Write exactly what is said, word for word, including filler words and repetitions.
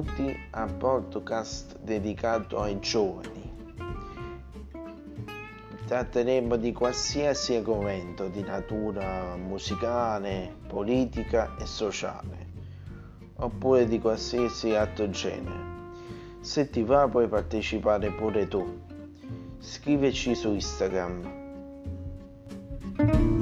benvenuti a podcast dedicato ai giovani. Tratteremo di qualsiasi argomento di natura musicale, politica e sociale, oppure di qualsiasi altro genere. Se ti va puoi partecipare pure tu. Scriveci su Instagram.